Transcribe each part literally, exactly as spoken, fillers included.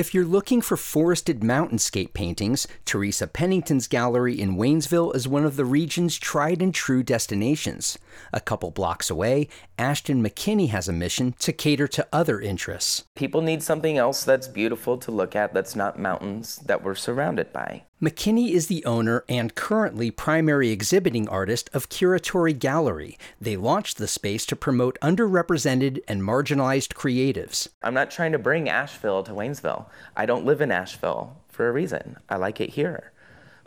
If you're looking for forested mountainscape paintings, Teresa Pennington's gallery in Waynesville is one of the region's tried and true destinations. A couple blocks away, Ashten McKinney has a mission to cater to other interests. People need something else that's beautiful to look at that's not mountains that we're surrounded by. McKinney is the owner and currently primary exhibiting artist of Curatory Gallery. They launched the space to promote underrepresented and marginalized creatives. I'm not trying to bring Asheville to Waynesville. I don't live in Asheville for a reason. I like it here.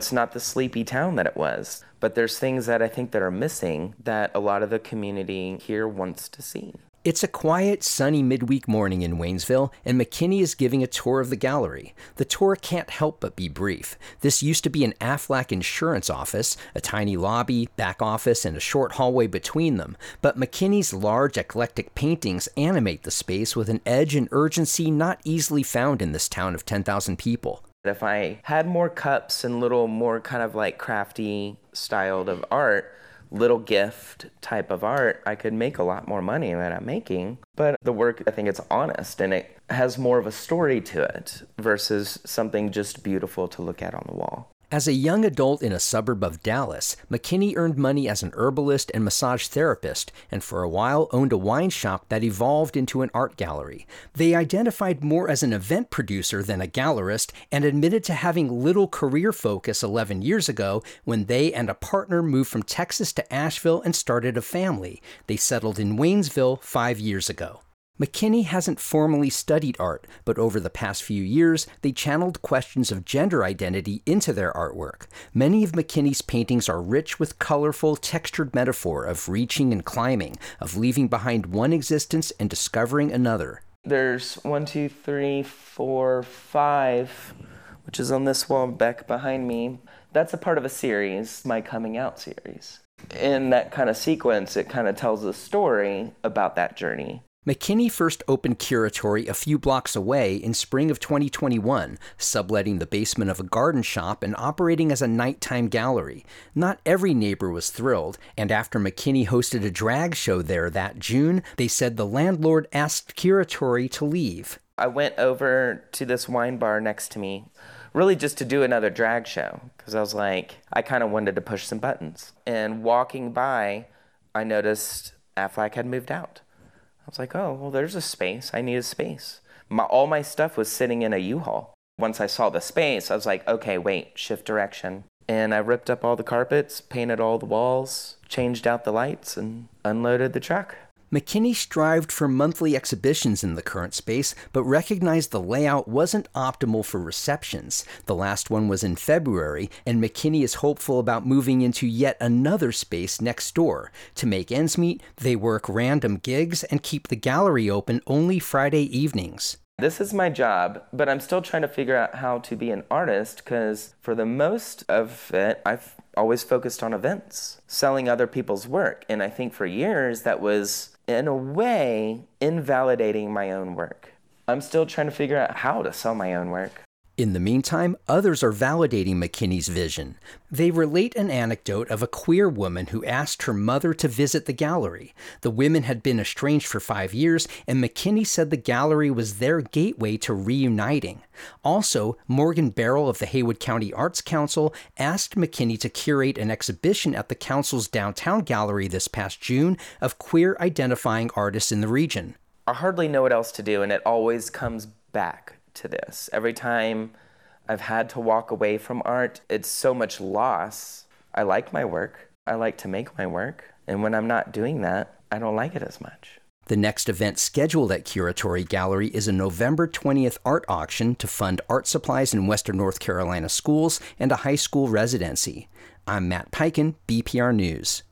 It's not the sleepy town that it was, but there's things that I think that are missing that a lot of the community here wants to see. It's a quiet, sunny midweek morning in Waynesville, and McKinney is giving a tour of the gallery. The tour can't help but be brief. This used to be an Aflac insurance office, a tiny lobby, back office, and a short hallway between them. But McKinney's large, eclectic paintings animate the space with an edge and urgency not easily found in this town of ten thousand people. If I had more cups and little more kind of like crafty styled of art, little gift type of art, I could make a lot more money than I'm making. But the work, I think it's honest and it has more of a story to it versus something just beautiful to look at on the wall. As a young adult in a suburb of Dallas, McKinney earned money as an herbalist and massage therapist, and for a while owned a wine shop that evolved into an art gallery. They identified more as an event producer than a gallerist and admitted to having little career focus eleven years ago when they and a partner moved from Texas to Asheville and started a family. They settled in Waynesville five years ago. McKinney hasn't formally studied art, but over the past few years, they channeled questions of gender identity into their artwork. Many of McKinney's paintings are rich with colorful, textured metaphor of reaching and climbing, of leaving behind one existence and discovering another. There's one, two, three, four, five, which is on this wall back behind me. That's a part of a series, my coming out series. In that kind of sequence, it kind of tells a story about that journey. McKinney first opened Curatory a few blocks away in spring of twenty twenty-one, subletting the basement of a garden shop and operating as a nighttime gallery. Not every neighbor was thrilled, and after McKinney hosted a drag show there that June, they said the landlord asked Curatory to leave. I went over to this wine bar next to me, really just to do another drag show, because I was like, I kind of wanted to push some buttons. And walking by, I noticed Aflac had moved out. I was like, oh, well, there's a space. I need a space. My, all my stuff was sitting in a U-Haul. Once I saw the space, I was like, okay, wait, shift direction. And I ripped up all the carpets, painted all the walls, changed out the lights, and unloaded the truck. McKinney strived for monthly exhibitions in the current space, but recognized the layout wasn't optimal for receptions. The last one was in February, and McKinney is hopeful about moving into yet another space next door. To make ends meet, they work random gigs and keep the gallery open only Friday evenings. This is my job, but I'm still trying to figure out how to be an artist because for the most of it, I've always focused on events, selling other people's work. And I think for years that was, in a way, invalidating my own work. I'm still trying to figure out how to sell my own work. In the meantime, others are validating McKinney's vision. They relate an anecdote of a queer woman who asked her mother to visit the gallery. The women had been estranged for five years, and McKinney said the gallery was their gateway to reuniting. Also, Morgan Barrel of the Haywood County Arts Council asked McKinney to curate an exhibition at the council's downtown gallery this past June of queer-identifying artists in the region. I hardly know what else to do, and it always comes back to this. Every time I've had to walk away from art, it's so much loss. I like my work. I like to make my work. And when I'm not doing that, I don't like it as much. The next event scheduled at Curatory Gallery is a November twentieth art auction to fund art supplies in Western North Carolina schools and a high school residency. I'm Matt Peikin, B P R News.